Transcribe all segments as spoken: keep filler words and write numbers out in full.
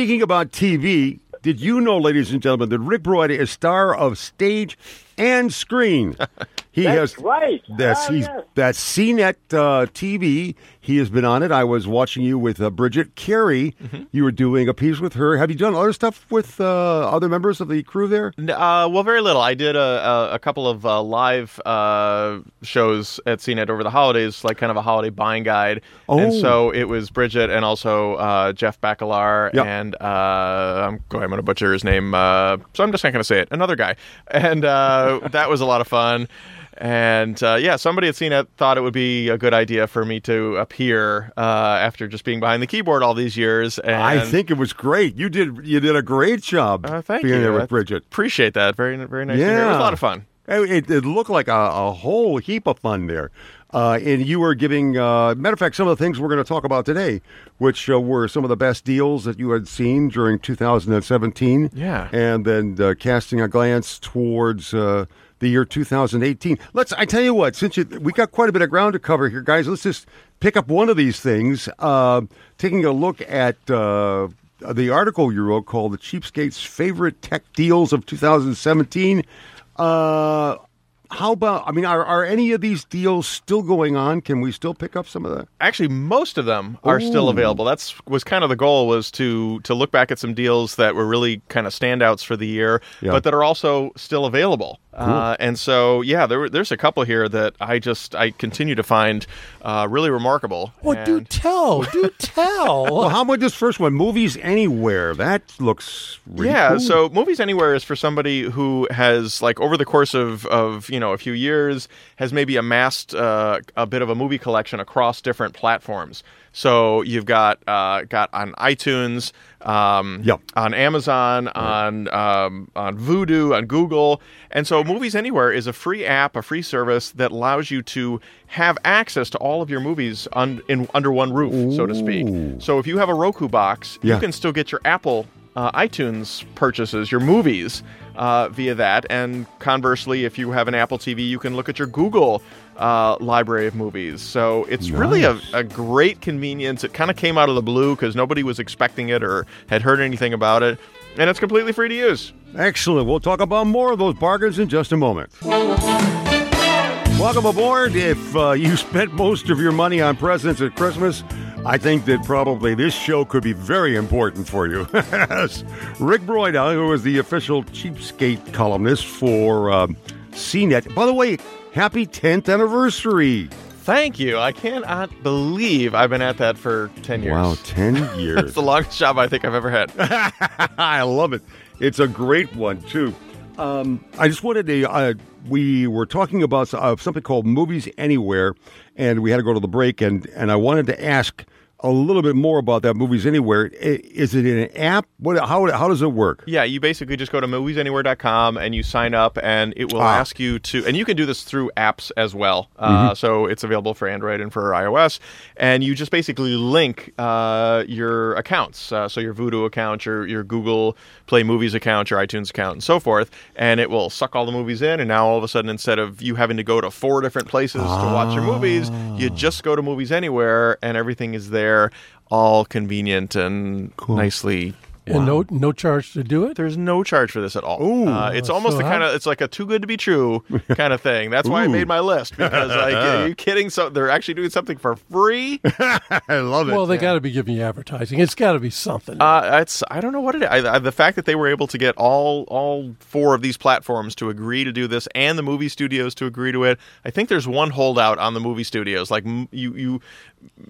Speaking about T V, did you know, ladies and gentlemen, that Rick Broida is star of stage and screen? He that's has, right. That's, oh, he's, yes. that's C net uh, T V. He has been on it. I was watching you with uh, Bridget Carey. Mm-hmm. You were doing a piece with her. Have you done other stuff with uh, other members of the crew there? Uh, well, very little. I did a, a couple of uh, live uh, shows at C net over the holidays, like kind of a holiday buying guide. Oh. And so it was Bridget and also uh, Jeff Bacalar yep. and uh, I'm going to butcher his name, uh, so I'm just not going to say it. Another guy. And uh, that was a lot of fun. And, uh, yeah, somebody at C net thought it would be a good idea for me to appear uh, after just being behind the keyboard all these years. And I think it was great. You did you did a great job uh, thank being you. there with Bridget. I appreciate that. Very, very nice yeah. to hear. It was a lot of fun. It, it looked like a, a whole heap of fun there. Uh, and you were giving, uh, matter of fact, some of the things we're going to talk about today, which uh, were some of the best deals that you had seen during two thousand seventeen. Yeah. And then uh, casting a glance towards uh, the year two thousand eighteen. Let's, I tell you what, since you, we got quite a bit of ground to cover here, guys, let's just pick up one of these things. Uh, taking a look at uh, the article you wrote called The Cheapskate's Favorite Tech Deals of two thousand seventeen. Uh, how about, I mean, are, are any of these deals still going on? Can we still pick up some of that? Actually, most of them are Ooh. still available. That's was kind of the goal, was to to look back at some deals that were really kind of standouts for the year, yeah. but that are also still available. Cool. Uh, and so, yeah, there, there's a couple here that I just, I continue to find uh, really remarkable. Well, and... do tell, do tell. Well, how about this first one, Movies Anywhere? That looks really Yeah, cool. So Movies Anywhere is for somebody who has, like, over the course of, of you know, a few years, has maybe amassed uh, a bit of a movie collection across different platforms. So you've got uh, got on iTunes, um, yep. on Amazon, right. on um, on Vudu, on Google, and so Movies Anywhere is a free app, a free service that allows you to have access to all of your movies un- in under one roof, Ooh. so to speak. So if you have a Roku box, yeah. you can still get your Apple uh, iTunes purchases, your movies uh, via that, and conversely, if you have an Apple T V, you can look at your Google. Uh, library of movies. So it's nice. really a, a great convenience. It kind of came out of the blue because nobody was expecting it or had heard anything about it. And it's completely free to use. Excellent. We'll talk about more of those bargains in just a moment. Welcome aboard. If uh, you spent most of your money on presents at Christmas, I think that probably this show could be very important for you. Rick Broida, who is the official Cheapskate columnist for um, C net. By the way, happy tenth anniversary. Thank you. I cannot believe I've been at that for ten years. Wow, ten years. That's the longest job I think I've ever had. I love it. It's a great one, too. Um, I just wanted to, uh, we were talking about uh, something called Movies Anywhere, and we had to go to the break, and, and I wanted to ask a little bit more about that, Movies Anywhere. Is it an app? What? How, how does it work? Yeah, you basically just go to movies anywhere dot com and you sign up, and it will ah. ask you to... And you can do this through apps as well. Uh, mm-hmm. So it's available for Android and for iOS. And you just basically link uh, your accounts. Uh, so your Vudu account, your, your Google Play Movies account, your iTunes account, and so forth. And it will suck all the movies in. And now all of a sudden, instead of you having to go to four different places ah. to watch your movies, you just go to Movies Anywhere, and everything is there. All convenient and cool. nicely, and wow. no no charge to do it. There's no charge for this at all. Ooh, uh, it's almost so the kind of it's like a too good to be true kind of thing. That's Ooh. why I made my list, because like, are you kidding? So they're actually doing something for free. I love it. Well, they yeah. got to be giving you advertising. It's got to be something. Uh, it's I don't know what it is. I, I, the fact that they were able to get all all four of these platforms to agree to do this, and the movie studios to agree to it. I think there's one holdout on the movie studios. Like m- you you.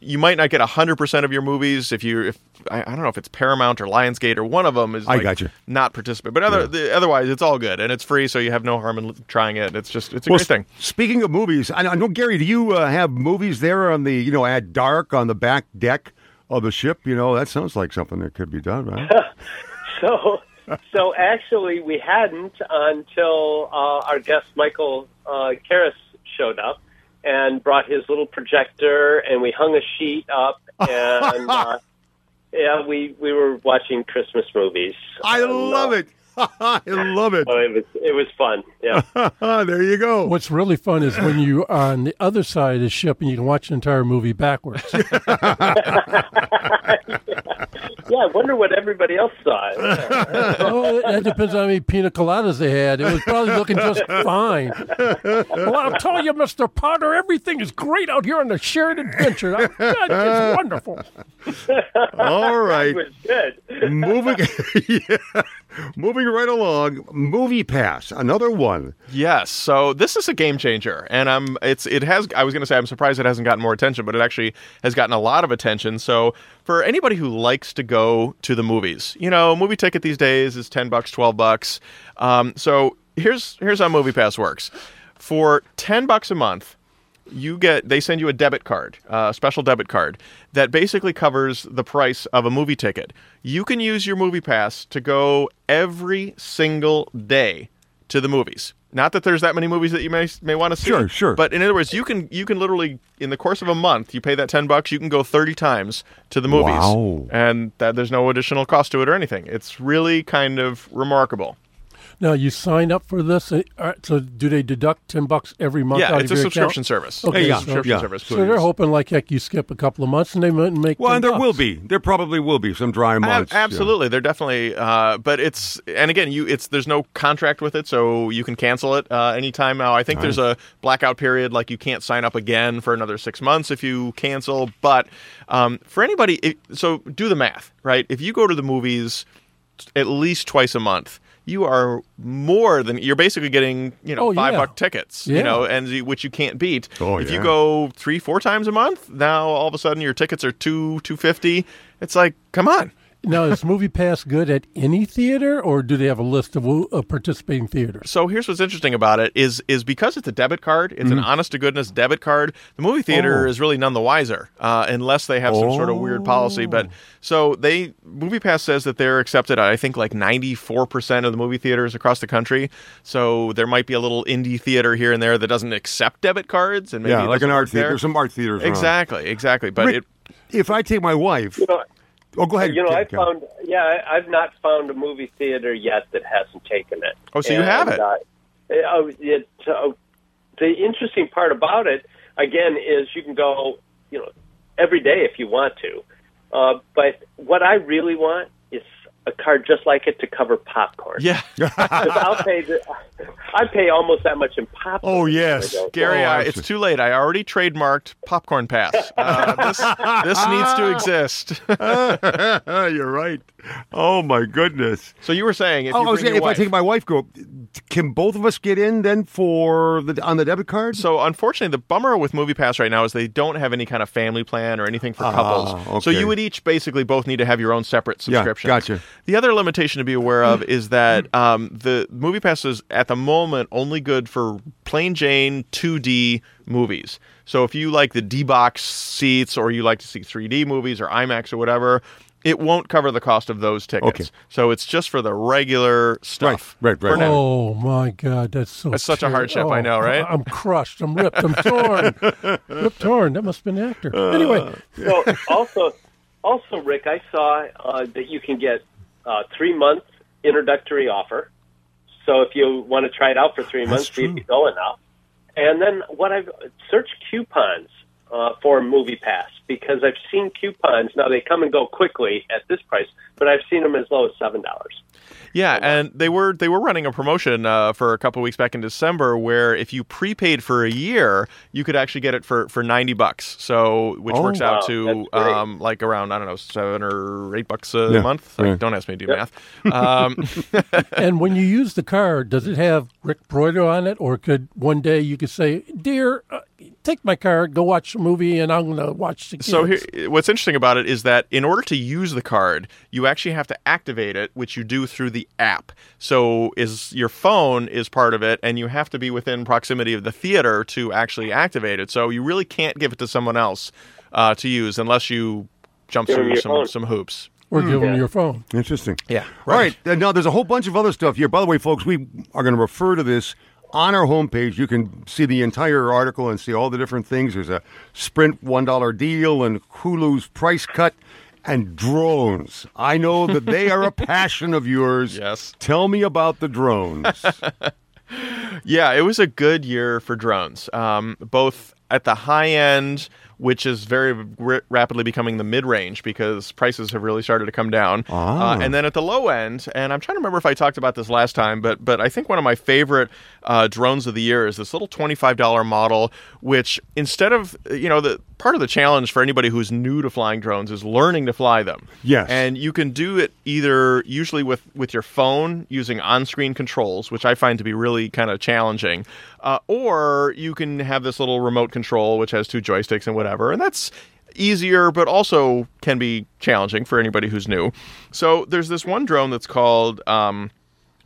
You might not get one hundred percent of your movies if you if I, I don't know if it's Paramount or Lionsgate or one of them is like I got you. not participant. But other, yeah. the, otherwise, it's all good, and it's free, so you have no harm in trying it. It's just it's a well, great thing. Speaking of movies, I know, I know Gary, do you uh, have movies there on the, you know, at dark on the back deck of the ship? You know, that sounds like something that could be done, right? so, so actually, we hadn't until uh, our guest Michael uh, Karras showed up. And brought his little projector, and we hung a sheet up, and uh, yeah, we, we were watching Christmas movies. I and, love uh, it. I love it. Well, it was it was fun. Yeah. There you go. What's really fun is when you are on the other side of the ship and you can watch an entire movie backwards. Yeah, I wonder what everybody else saw. Oh, that depends on how many pina coladas they had. It was probably looking just fine. Well, I'll tell you, Mister Potter, everything is great out here on the shared adventure. It's wonderful. All right. That was good. Moving, yeah, moving right along, MoviePass, another one. Yes. So this is a game changer, and I'm. It's. It has. I was going to say I'm surprised it hasn't gotten more attention, but it actually has gotten a lot of attention. So for anybody who likes to go to the movies, you know, movie ticket these days is ten bucks, twelve bucks. Um, so here's here's how MoviePass works. For ten bucks a month, you get they send you a debit card, a special debit card that basically covers the price of a movie ticket. You can use your MoviePass to go every single day to the movies. Not that there's that many movies that you may may want to see. Sure, sure. But in other words, you can you can literally, in the course of a month, you pay that ten bucks, you can go thirty times to the movies. Wow. And that, there's no additional cost to it or anything. It's really kind of remarkable. Now, you sign up for this, so do they deduct ten bucks every month yeah, out of your account? Yeah, it's a subscription service. Okay, yeah, subscription yeah. service. Please. So they're hoping like heck you skip a couple of months and they might make Well, and there bucks. will be. There probably will be some dry months. A- absolutely. Yeah. There definitely, uh, but it's, and again, you it's there's no contract with it, so you can cancel it uh, anytime now. I think nice. there's a blackout period, like you can't sign up again for another six months if you cancel, but um, for anybody, it, so do the math, right? If you go to the movies at least twice a month, you are more than you're basically getting, you know, oh, five yeah. buck tickets, yeah. you know, and which you can't beat. Oh, if yeah. you go three, four times a month, now all of a sudden your tickets are two, two fifty. It's like, come on. Now, is MoviePass good at any theater, or do they have a list of uh, participating theaters? So here's what's interesting about it is is because it's a debit card, it's mm-hmm. an honest-to-goodness debit card, the movie theater oh. is really none the wiser, uh, unless they have some oh. sort of weird policy. But so they MoviePass says that they're accepted at, I think, like ninety-four percent of the movie theaters across the country. So there might be a little indie theater here and there that doesn't accept debit cards. and maybe Yeah, like an art theater. There's some art theaters around. Exactly, exactly. But Rick, it, if I take my wife... You know, Oh, go ahead. You know, I found, yeah, I, I've not found a movie theater yet that hasn't taken it. Oh, so and, you have it. Uh, it, it uh, the interesting part about it, again, is you can go, you know, every day if you want to. Uh, but what I really want is a card just like it to cover popcorn. Yeah. I'll pay the, I pay almost that much in popcorn. Oh, yes. Gary, oh, it's too late. I already trademarked Popcorn Pass. Uh, this this needs to exist. You're right. Oh, my goodness. So you were saying if, oh, you I was saying, if wife, I take my wife, go, can both of us get in then for the on the debit card? So, unfortunately, the bummer with MoviePass right now is they don't have any kind of family plan or anything for couples. Ah, okay. So you would each basically both need to have your own separate subscription. Yeah, gotcha. The other limitation to be aware of is that um, the MoviePass is at the moment only good for plain Jane two D movies. So if you like the D-Box seats or you like to see three D movies or IMAX or whatever, it won't cover the cost of those tickets. Okay. So it's just for the regular stuff. Right, right, right. Oh, my God. That's so That's such terrible. a hardship, oh, I know, right? I'm crushed. I'm ripped. I'm torn. ripped, torn. That must have been an actor. Uh, anyway. So also, also, Rick, I saw uh, that you can get Uh, three-month introductory offer. So if you want to try it out for three That's months, true. see if you go enough. And then what I've searched coupons uh, for MoviePass because I've seen coupons. Now, they come and go quickly at this price, but I've seen them as low as seven dollars. Yeah, and they were they were running a promotion uh, for a couple of weeks back in December where if you prepaid for a year, you could actually get it for, for ninety bucks. So which oh, works wow. out to um, like around I don't know seven or eight bucks a yeah. month. Like, yeah. Don't ask me to do yeah. math. Um, and when you use the card, does it have Rick Broida on it, or could one day you could say, "Dear, uh, take my card, go watch a movie, and I'm going to watch the kids." So here, what's interesting about it is that in order to use the card, you actually have to activate it, which you do through the app. So is your phone is part of it, and you have to be within proximity of the theater to actually activate it. So you really can't give it to someone else uh, to use unless you jump give through some, some hoops. Or give them yeah. your phone. Interesting. Yeah. Right. All right. Now, there's a whole bunch of other stuff here. By the way, folks, we are going to refer to this on our homepage. You can see the entire article and see all the different things. There's a Sprint one dollar deal and Hulu's price cut. And drones. I know that they are a passion of yours. Yes. Tell me about the drones. Yeah, it was a good year for drones, um, both at the high end which is very r- rapidly becoming the mid-range because prices have really started to come down. Ah. Uh, and then at the low end, and I'm trying to remember if I talked about this last time, but but I think one of my favorite uh, drones of the year is this little twenty-five dollars model, which instead of, you know, the part of the challenge for anybody who's new to flying drones is learning to fly them. Yes. And you can do it either usually with, with your phone using on-screen controls, which I find to be really kind of challenging, uh, or you can have this little remote control, which has two joysticks and whatever, and that's easier, but also can be challenging for anybody who's new. So there's this one drone that's called um,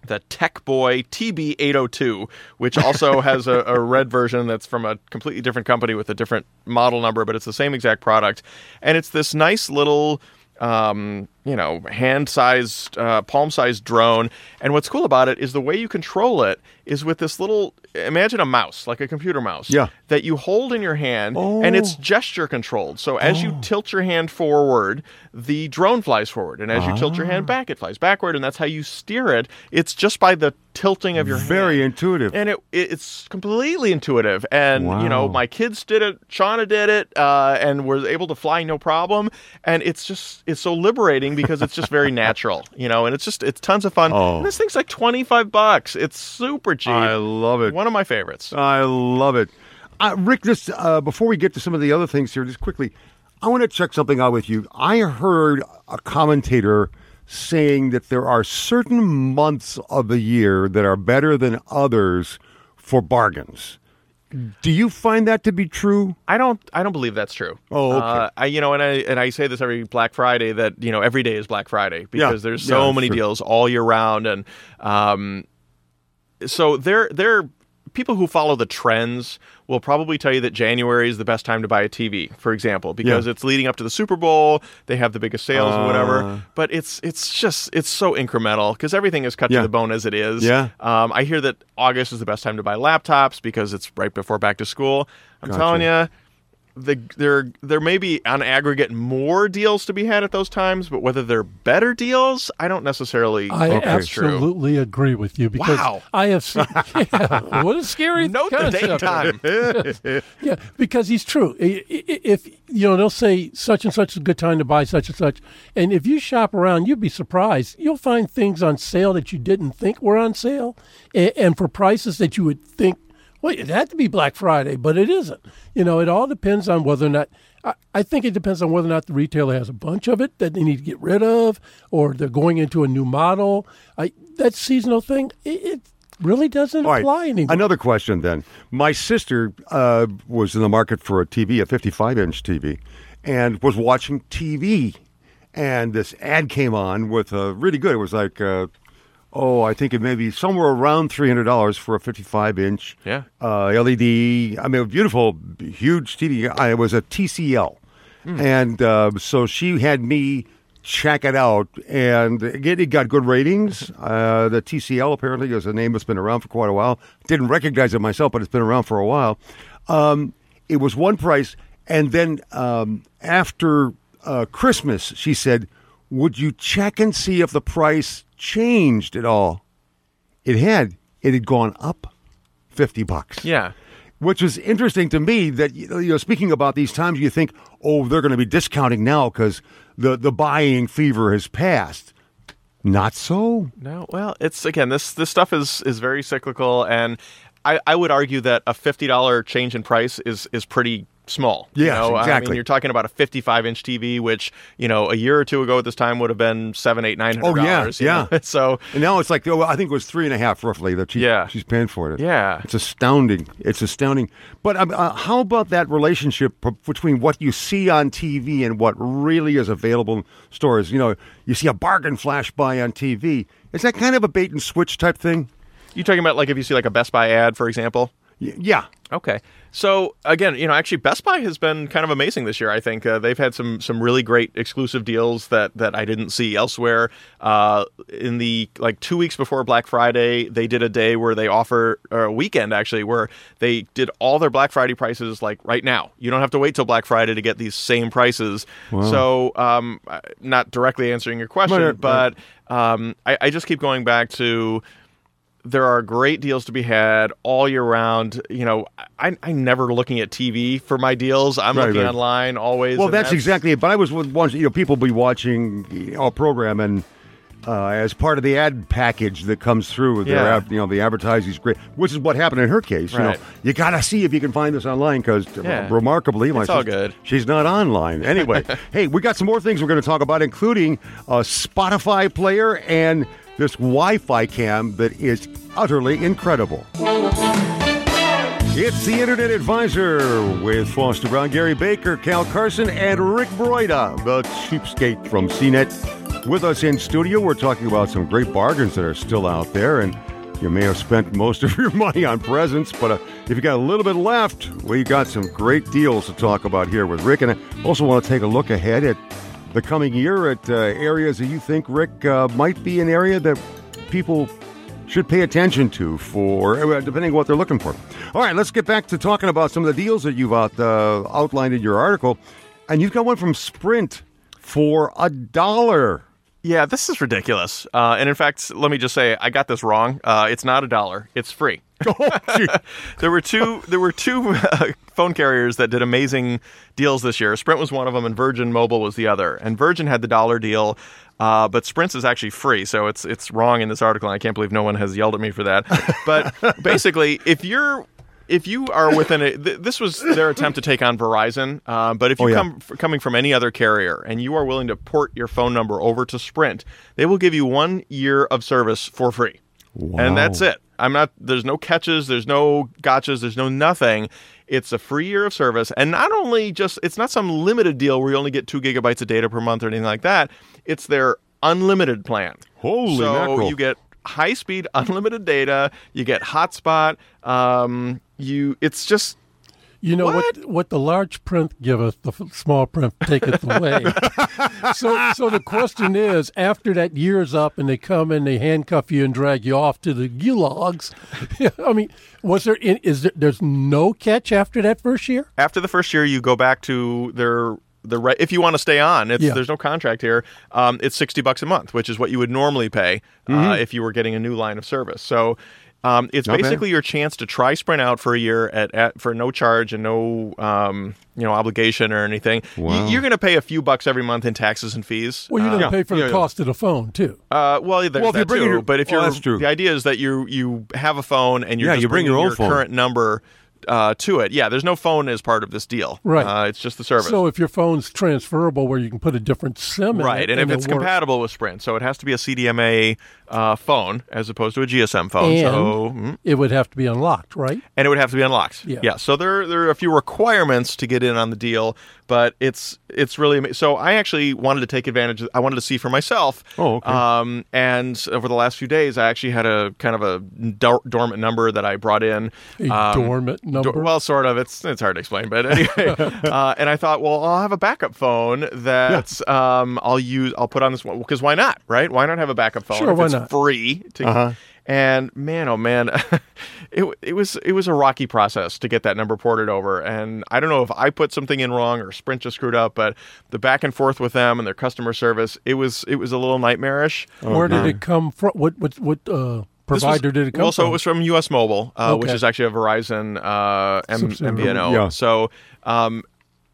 the Tech Boy T B eight oh two, which also has a, a red version that's from a completely different company with a different model number, but it's the same exact product. And it's this nice little, um, you know, hand-sized, uh, palm-sized drone. And what's cool about it is the way you control it is with this little, imagine a mouse, like a computer mouse, yeah. that you hold in your hand, oh. and it's gesture-controlled. So as oh. you tilt your hand forward, the drone flies forward. And as ah. you tilt your hand back, it flies backward. And that's how you steer it. It's just by the tilting of your Very hand. Very intuitive. And it, it it's completely intuitive. And, wow. you know, my kids did it, Shauna did it, uh, and were able to fly no problem. And it's just, it's so liberating. Because it's just very natural, you know, and it's just, it's tons of fun. Oh. And this thing's like twenty-five bucks. It's super cheap. I love it. One of my favorites. I love it. Uh, Rick, just uh, before we get to some of the other things here, just quickly, I want to check something out with you. I heard a commentator saying that there are certain months of the year that are better than others for bargains. Do you find that to be true? I don't. I don't believe that's true. Oh, okay. Uh, I, you know, and I and I say this every Black Friday that you know every day is Black Friday because yeah. there's so yeah, many true. deals all year round, and um, so there there people who follow the trends will probably tell you that January is the best time to buy a T V, for example, because yeah. it's leading up to the Super Bowl. They have the biggest sales uh, and whatever. But it's it's just, it's so incremental because everything is cut yeah. to the bone as it is. Yeah. Um, I hear that August is the best time to buy laptops because it's right before back to school. I'm gotcha. telling you, the, there there may be on aggregate more deals to be had at those times, but whether they're better deals, I don't necessarily. I okay. absolutely true. agree with you because wow. I have seen. Yeah, what a scary note concept. The date time. yeah, because he's true. If you know, they'll say such and such is a good time to buy such and such, and if you shop around, you'd be surprised. You'll find things on sale that you didn't think were on sale, and for prices that you would think. Well, it had to be Black Friday, but it isn't. You know, it all depends on whether or not, I, I think it depends on whether or not the retailer has a bunch of it that they need to get rid of, or they're going into a new model. I, that seasonal thing, it, it really doesn't all apply right. anymore. Another question then. My sister uh, was in the market for a T V, a fifty-five inch T V, and was watching T V. And this ad came on with a really good, it was like... Uh, Oh, I think it may be somewhere around three hundred dollars for a fifty-five inch yeah. uh, L E D. I mean, a beautiful, huge T V. I, it was a T C L. Mm. And uh, so she had me check it out. And again, it got good ratings. Uh, the T C L, apparently, is a name that's been around for quite a while. Didn't recognize it myself, but it's been around for a while. Um, it was one price. And then um, after uh, Christmas, she said, would you check and see if the price changed at all? It had. It had gone up fifty bucks. Yeah. Which was interesting to me that, you know, speaking about these times, you think, oh, they're going to be discounting now because the, the buying fever has passed. Not so. No. Well, it's, again, this, this stuff is, is very cyclical, and I, I would argue that a fifty dollars change in price is, is pretty small. Yes, you know? Exactly. I mean, you're talking about a fifty-five inch T V, which, you know, a year or two ago at this time would have been seven, eight, nine hundred dollars. Oh yeah, yeah. So and now it's like, oh, I think it was three and a half roughly that she, yeah. she's paying for it. Yeah, it's astounding. It's astounding. But uh, how about that relationship between what you see on T V and what really is available in stores? You know, you see a bargain flash buy on T V. Is that kind of a bait and switch type thing? You're talking about like if you see like a Best Buy ad, for example. Yeah. Okay. So, again, you know, actually Best Buy has been kind of amazing this year, I think. Uh, they've had some some really great exclusive deals that, that I didn't see elsewhere. Uh, in the, like, two weeks before Black Friday, they did a day where they offer, or a weekend, actually, where they did all their Black Friday prices, like, right now. You don't have to wait till Black Friday to get these same prices. Wow. So, um, not directly answering your question, but, but um, I, I just keep going back to... There are great deals to be had all year round. You know, I, I'm never looking at T V for my deals. I'm right, looking right. online always. Well, that's, that's exactly it. But I was watching, you know, people be watching our program, and uh, as part of the ad package that comes through, yeah. you know, the advertising's great, which is what happened in her case. Right. You know, you got to see if you can find this online because, yeah. uh, remarkably, my it's all good. She's not online. Anyway, hey, we got some more things we're going to talk about, including a Spotify player and this Wi-Fi cam that is utterly incredible. It's the Internet Advisor with Foster Brown, Gary Baker, Cal Carson, and Rick Broida, the Cheapskate from C net. With us in studio, we're talking about some great bargains that are still out there, and you may have spent most of your money on presents, but uh, if you got a little bit left, we got some great deals to talk about here with Rick, and I also want to take a look ahead at the coming year at uh, areas that you think, Rick, uh, might be an area that people should pay attention to for, uh, depending on what they're looking for. All right, let's get back to talking about some of the deals that you've out, uh, outlined in your article. And you've got one from Sprint for a dollar. Yeah, this is ridiculous. Uh, and in fact, let me just say, I got this wrong. Uh, it's not a dollar. It's free. there were two there were two uh, phone carriers that did amazing deals this year. Sprint was one of them and Virgin Mobile was the other. And Virgin had the dollar deal, uh, but Sprint's is actually free. So it's it's wrong in this article, and I can't believe no one has yelled at me for that. But basically, if you're if you are within a th- this was their attempt to take on Verizon, uh, but if you oh, yeah. come f- coming from any other carrier and you are willing to port your phone number over to Sprint, they will give you one year of service for free. Wow. And that's it. I'm not, there's no catches, there's no gotchas, there's no nothing. It's a free year of service. And not only just, it's not some limited deal where you only get two gigabytes of data per month or anything like that. It's their unlimited plan. Holy mackerel. So you get high speed, unlimited data, you get hotspot, um, you, it's just, You know what? what? What the large print giveth, the small print taketh away. so, so the question is: after that year's up, and they come and they handcuff you and drag you off to the gulags. I mean, was there? Is there? There's no catch after that first year. After the first year, you go back to their. The re- if you want to stay on, it's, yeah. there's no contract here. Um, it's sixty bucks a month, which is what you would normally pay mm-hmm. uh, if you were getting a new line of service. So. Um, it's Not basically bad. Your chance to try Sprint out for a year at, at for no charge and no um, you know obligation or anything. Wow. Y- you're going to pay a few bucks every month in taxes and fees. Well, you're going to uh, pay for yeah, the yeah, cost yeah. of the phone too. Uh, well, there's well, that too. Your, but if well, you're the idea is that you you have a phone and you're yeah, just you bring your, own your phone. current number uh, to it. Yeah, there's no phone as part of this deal. Right, uh, it's just the service. So if your phone's transferable, where you can put a different SIM, in right, it, and, and if it's works. compatible with Sprint, so it has to be a C D M A. Uh, phone as opposed to a G S M phone. And so mm. it would have to be unlocked, right? And it would have to be unlocked. Yeah. yeah. So there, there are a few requirements to get in on the deal, but it's it's really am- so I actually wanted to take advantage of, I wanted to see for myself. Oh, okay. Um, and over the last few days, I actually had a kind of a dor- dormant number that I brought in. A um, dormant number? Dor- well, sort of. It's it's hard to explain, but anyway. uh, and I thought, well, I'll have a backup phone that yeah. um, I'll use. I'll put on this one because why not, right? Why not have a backup phone? Sure, why not? Free to uh-huh. and man oh man it it was it was a rocky process to get that number ported over, and I don't know if I put something in wrong or Sprint just screwed up, but the back and forth with them and their customer service, it was it was a little nightmarish. Oh, where man. did it come from? What what what uh provider was, did it come well, from? So it was from U S Mobile, uh, okay. which is actually a Verizon uh M- MVNO yeah. so um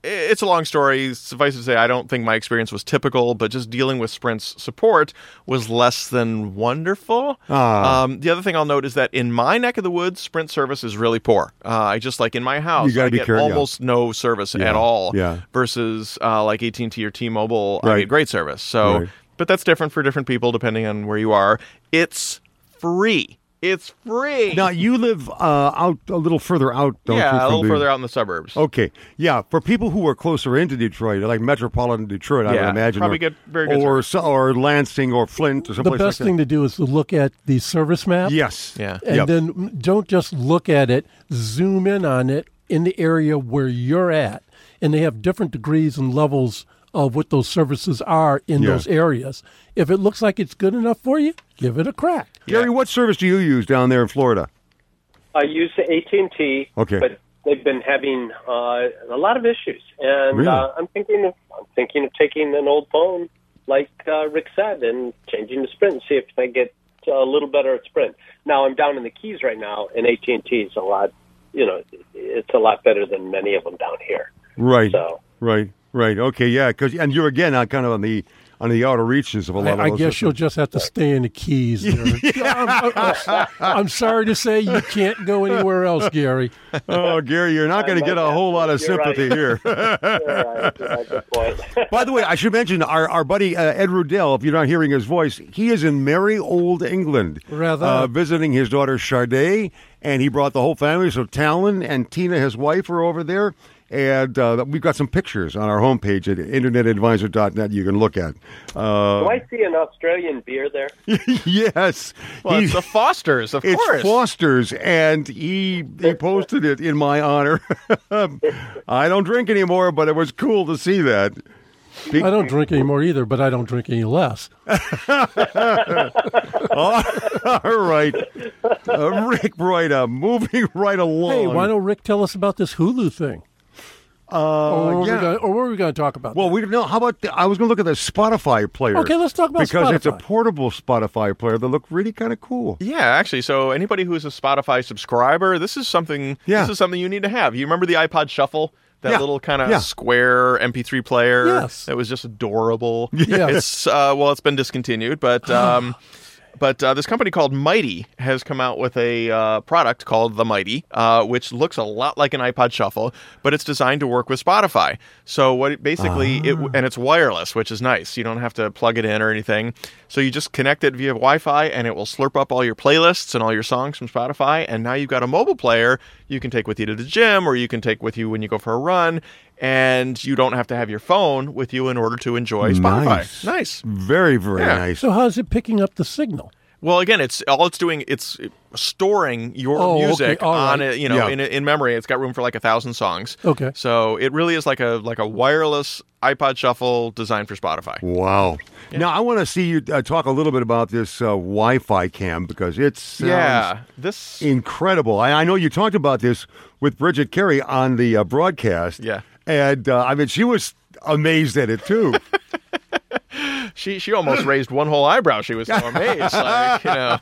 it's a long story. Suffice to say, I don't think my experience was typical, but just dealing with Sprint's support was less than wonderful. Um, the other thing I'll note is that in my neck of the woods, Sprint service is really poor. Uh, I just, like in my house, I get careful, almost yeah. no service yeah. at all yeah. versus uh, like A T and T or T-Mobile, right. I get great service. So, right. But that's different for different people depending on where you are. It's free. It's free. Now, you live uh, out a little further out, don't yeah, you? Yeah, a little the... further out in the suburbs. Okay. Yeah, for people who are closer into Detroit, like metropolitan Detroit, yeah, I would imagine. Probably or, get very good or, or Lansing or Flint or someplace like that. The best like thing that. to do is to look at the service map. Yes. Yeah. And yep. then don't just look at it, zoom in on it in the area where you're at. And they have different degrees and levels of what those services are in yeah. those areas. If it looks like it's good enough for you, give it a crack. Yeah. Gary, what service do you use down there in Florida? I use A T and T, okay. but they've been having uh, a lot of issues, and really? uh, I'm thinking of I'm thinking of taking an old phone, like uh, Rick said, and changing to Sprint and see if I get a little better at Sprint. Now, I'm down in the Keys right now, and A T and T is a lot, you know, it's a lot better than many of them down here. Right. So. Right. Right. Okay. Yeah. Cause, and you're again on kind of on the on the outer reaches of a lot I, of. I guess systems. You'll just have to stay in the Keys. Yeah. I'm, I'm, I'm sorry to say you can't go anywhere else, Gary. Oh, Gary, you're not going to get a whole lot of sympathy right. here. Right. Good point. By the way, I should mention our our buddy uh, Ed Rudell. If you're not hearing his voice, he is in merry old England, rather uh, visiting his daughter Sade, and he brought the whole family. So Talon and Tina, his wife, are over there. And uh, we've got some pictures on our homepage at internet advisor dot net you can look at. Uh, Do I see an Australian beer there? Yes. Well, he, it's the Foster's, of it's course. It's Foster's, and he, he posted it in my honor. I don't drink anymore, but it was cool to see that. Be- I don't drink anymore either, but I don't drink any less. All right. Uh, Rick Broida, moving right along. Hey, why don't Rick tell us about this Hulu thing? Uh, or, what yeah. we gonna, or what are we going to talk about? Well, we no. How about the, I was going to look at the Spotify player? Okay, let's talk about because Spotify. Because it's a portable Spotify player that looked really kind of cool. Yeah, actually. So anybody who is a Spotify subscriber, this is something. Yeah. This is something you need to have. You remember the iPod Shuffle? That yeah. little kind of yeah. square M P three player. Yes. That was just adorable. Yeah. It's uh, well, it's been discontinued, but. Um, But uh, this company called Mighty has come out with a uh, product called the Mighty, uh, which looks a lot like an iPod Shuffle, but it's designed to work with Spotify. So what it basically, uh. it, and it's wireless, which is nice. You don't have to plug it in or anything. So you just connect it via Wi-Fi, and it will slurp up all your playlists and all your songs from Spotify. And now you've got a mobile player you can take with you to the gym, or you can take with you when you go for a run. And you don't have to have your phone with you in order to enjoy Spotify. Nice. nice. Very, very yeah. nice. So how's it picking up the signal? Well, again, it's all it's doing, it's storing your oh, music okay. on right. it, you know, yeah. in in memory. It's got room for like a thousand songs. Okay. So it really is like a like a wireless iPod Shuffle designed for Spotify. Wow. Yeah. Now, I want to see you uh, talk a little bit about this uh, Wi-Fi cam, because it's yeah, this incredible. I, I know you talked about this with Bridget Carey on the uh, broadcast. Yeah. And, uh, I mean, she was amazed at it, too. she she almost raised one whole eyebrow. She was so amazed. Like, you know.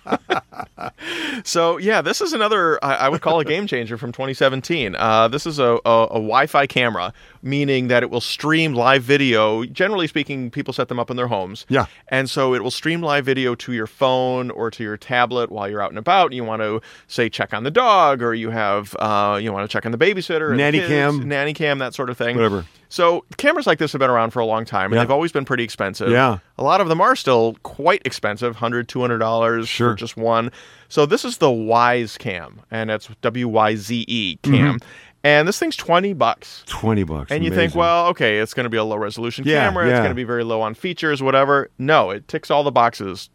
So, yeah, this is another, I, I would call a game changer from twenty seventeen. Uh, this is a, a, a Wi-Fi camera, meaning that it will stream live video. Generally speaking, people set them up in their homes. Yeah. And so it will stream live video to your phone or to your tablet while you're out and about. And you want to, say, check on the dog, or you have uh, you want to check on the babysitter. Nanny the kids, cam. Nanny cam, that sort of thing. Whatever. So cameras like this have been around for a long time, and yeah. they've always been pretty expensive. Yeah. A lot of them are still quite expensive, one hundred dollars, two hundred dollars sure. for just one. So this is the Wyze Cam, and it's W Y Z E Cam. Mm-hmm. And this thing's twenty bucks. twenty bucks. And you amazing. Think, well, okay, it's going to be a low-resolution yeah, camera. Yeah. It's going to be very low on features, whatever. No, it ticks all the boxes.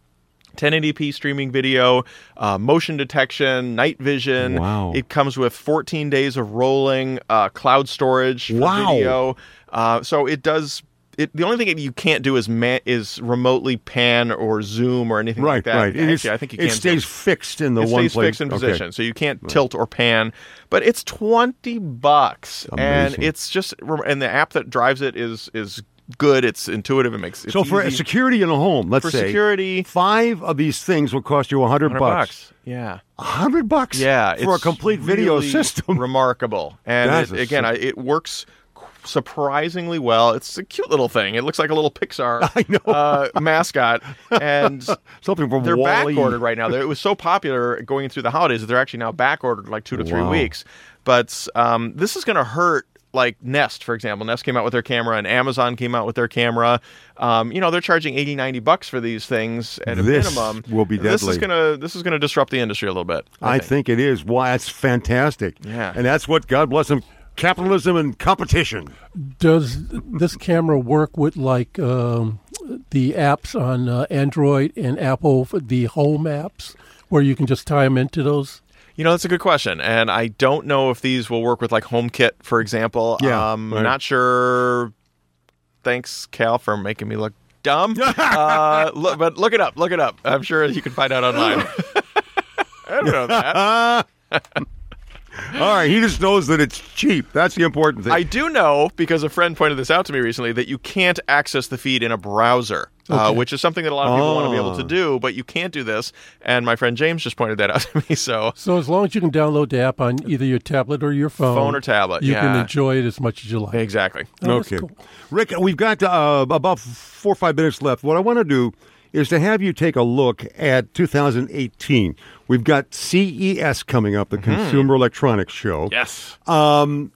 ten eighty p streaming video, uh, motion detection, night vision. Wow. It comes with fourteen days of rolling uh, cloud storage for wow. video. Uh, so it does... It, the only thing you can't do is ma- is remotely pan or zoom or anything right, like that. Right, right. Actually, I think you can. It stays fixed in the one place. It stays fixed in position, okay. so you can't right. tilt or pan. But it's twenty bucks, amazing. And it's just and the app that drives it is is good. It's intuitive. It makes it's so for easy. Security in a home. Let's for say security, five of these things will cost you one hundred bucks. Yeah. one hundred bucks. Yeah, for a complete really video system. Remarkable, and it, again, I, it works. Surprisingly well. It's a cute little thing. It looks like a little Pixar I know. uh, mascot. And something from they're Wall-E. Backordered right now. It was so popular going through the holidays that they're actually now backordered like two to three wow. weeks. But um, this is going to hurt like Nest, for example. Nest came out with their camera and Amazon came out with their camera. Um, you know, they're charging eighty, ninety bucks for these things at a this minimum. This will be deadly. This is gonna, this is gonna disrupt the industry a little bit. I, I think. think it is. Wow, that's fantastic. Yeah. And that's what, God bless them, capitalism and competition. Does this camera work with like um, the apps on uh, Android and Apple, the home apps, where you can just tie them into those? You know, that's a good question, and I don't know if these will work with like HomeKit, for example. Yeah, um, right. I'm not sure. Thanks, Cal, for making me look dumb. uh, look, but look it up. Look it up. I'm sure you can find out online. I don't know that. All right, he just knows that it's cheap. That's the important thing. I do know, because a friend pointed this out to me recently, that you can't access the feed in a browser. Okay. Uh, which is something that a lot of people oh. want to be able to do, but you can't do this. And my friend James just pointed that out to me. So, so as long as you can download the app on either your tablet or your phone, phone or tablet, you yeah. can enjoy it as much as you like. Exactly. Oh, okay, cool. Rick, we've got uh, about four or five minutes left. What I want to do is to have you take a look at two thousand eighteen. We've got C E S coming up, the mm-hmm. Consumer Electronics Show. Yes. Um,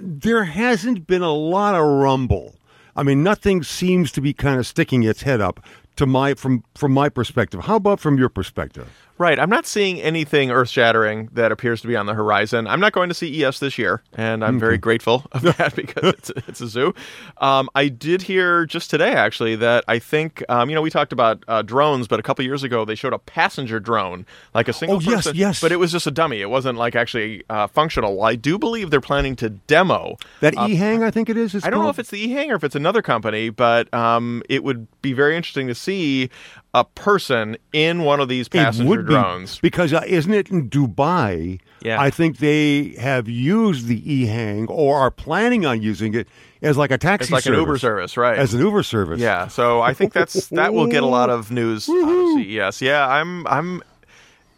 there hasn't been a lot of rumble. I mean, nothing seems to be kind of sticking its head up to my from from my perspective. How about from your perspective? Right. I'm not seeing anything earth-shattering that appears to be on the horizon. I'm not going to C E S this year, and I'm okay. very grateful of that because it's, it's a zoo. Um, I did hear just today, actually, that I think, um, you know, we talked about uh, drones, but a couple years ago they showed a passenger drone, like a single oh, person. Yes, yes. But it was just a dummy. It wasn't, like, actually uh, functional. I do believe they're planning to demo. That uh, eHang, I think it is? I don't called? know if it's the eHang or if it's another company, but um, it would be very interesting to see a person in one of these passenger drones. Be, because uh, isn't it in Dubai? Yeah. I think they have used the eHang or are planning on using it as like a taxi service. It's like service. an Uber service, right. As an Uber service. Yeah, so I think that's that will get a lot of news on C E S. Yeah, I'm... I'm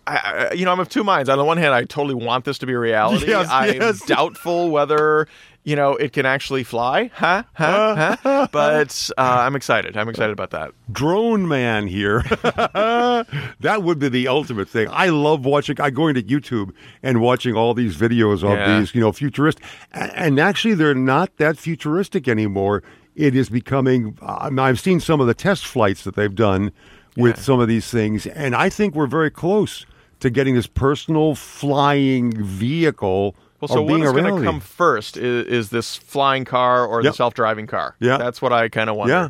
I, you know, I'm of two minds. On the one hand, I totally want this to be a reality. Yes, I'm yes. doubtful whether... You know, it can actually fly, huh, huh, huh? But uh, I'm excited. I'm excited about that. Drone man here. That would be the ultimate thing. I love watching, I going to YouTube and watching all these videos of yeah. these, you know, futuristic. And actually, they're not that futuristic anymore. It is becoming, uh, I've seen some of the test flights that they've done with yeah. some of these things. And I think we're very close to getting this personal flying vehicle. Well, so what is going to come first is, is this flying car or yep. the self-driving car? Yeah. That's what I kind of wonder. Yeah.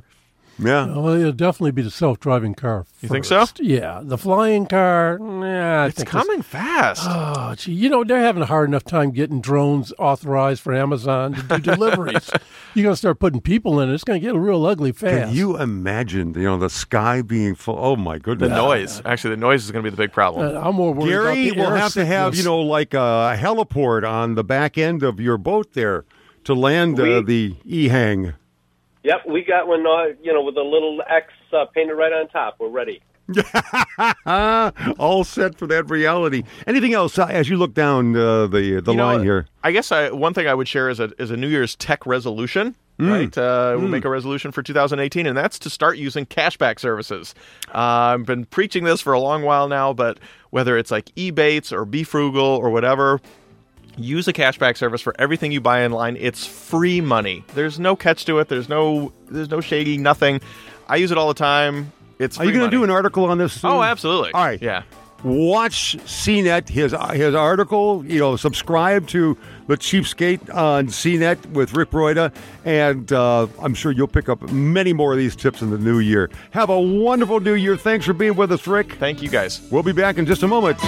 Yeah. Well, it'll definitely be the self-driving car first. You think so? Yeah. The flying car, nah, it's coming it's, fast. Oh, gee. You know, they're having a hard enough time getting drones authorized for Amazon to do deliveries. You're going to start putting people in it. It's going to get real ugly fast. Can you imagine, you know, the sky being full? Oh, my goodness. The noise. Uh, Actually, the noise is going to be the big problem. Uh, I'm more worried Gary, about the we'll have sickness. to have, you know, like a heliport on the back end of your boat there to land uh, the eHang. Yep, we got one, uh, you know, with a little X uh, painted right on top. We're ready. All set for that reality. Anything else uh, as you look down uh, the the you line know, here? I guess I, one thing I would share is a is a New Year's tech resolution. Mm. Right, uh, we'll mm. make a resolution for two thousand eighteen, and that's to start using cashback services. Uh, I've been preaching this for a long while now, but whether it's like Ebates or Be Frugal or whatever. Use a cashback service for everything you buy online. It's free money. There's no catch to it. There's no there's no shady, nothing. I use it all the time. It's free Are you going to do an article on this soon? Oh, absolutely. All right. Yeah. Watch C net, his his article. You know, subscribe to the Cheapskate on C net with Rick Broida, and uh, I'm sure you'll pick up many more of these tips in the new year. Have a wonderful new year. Thanks for being with us, Rick. Thank you, guys. We'll be back in just a moment.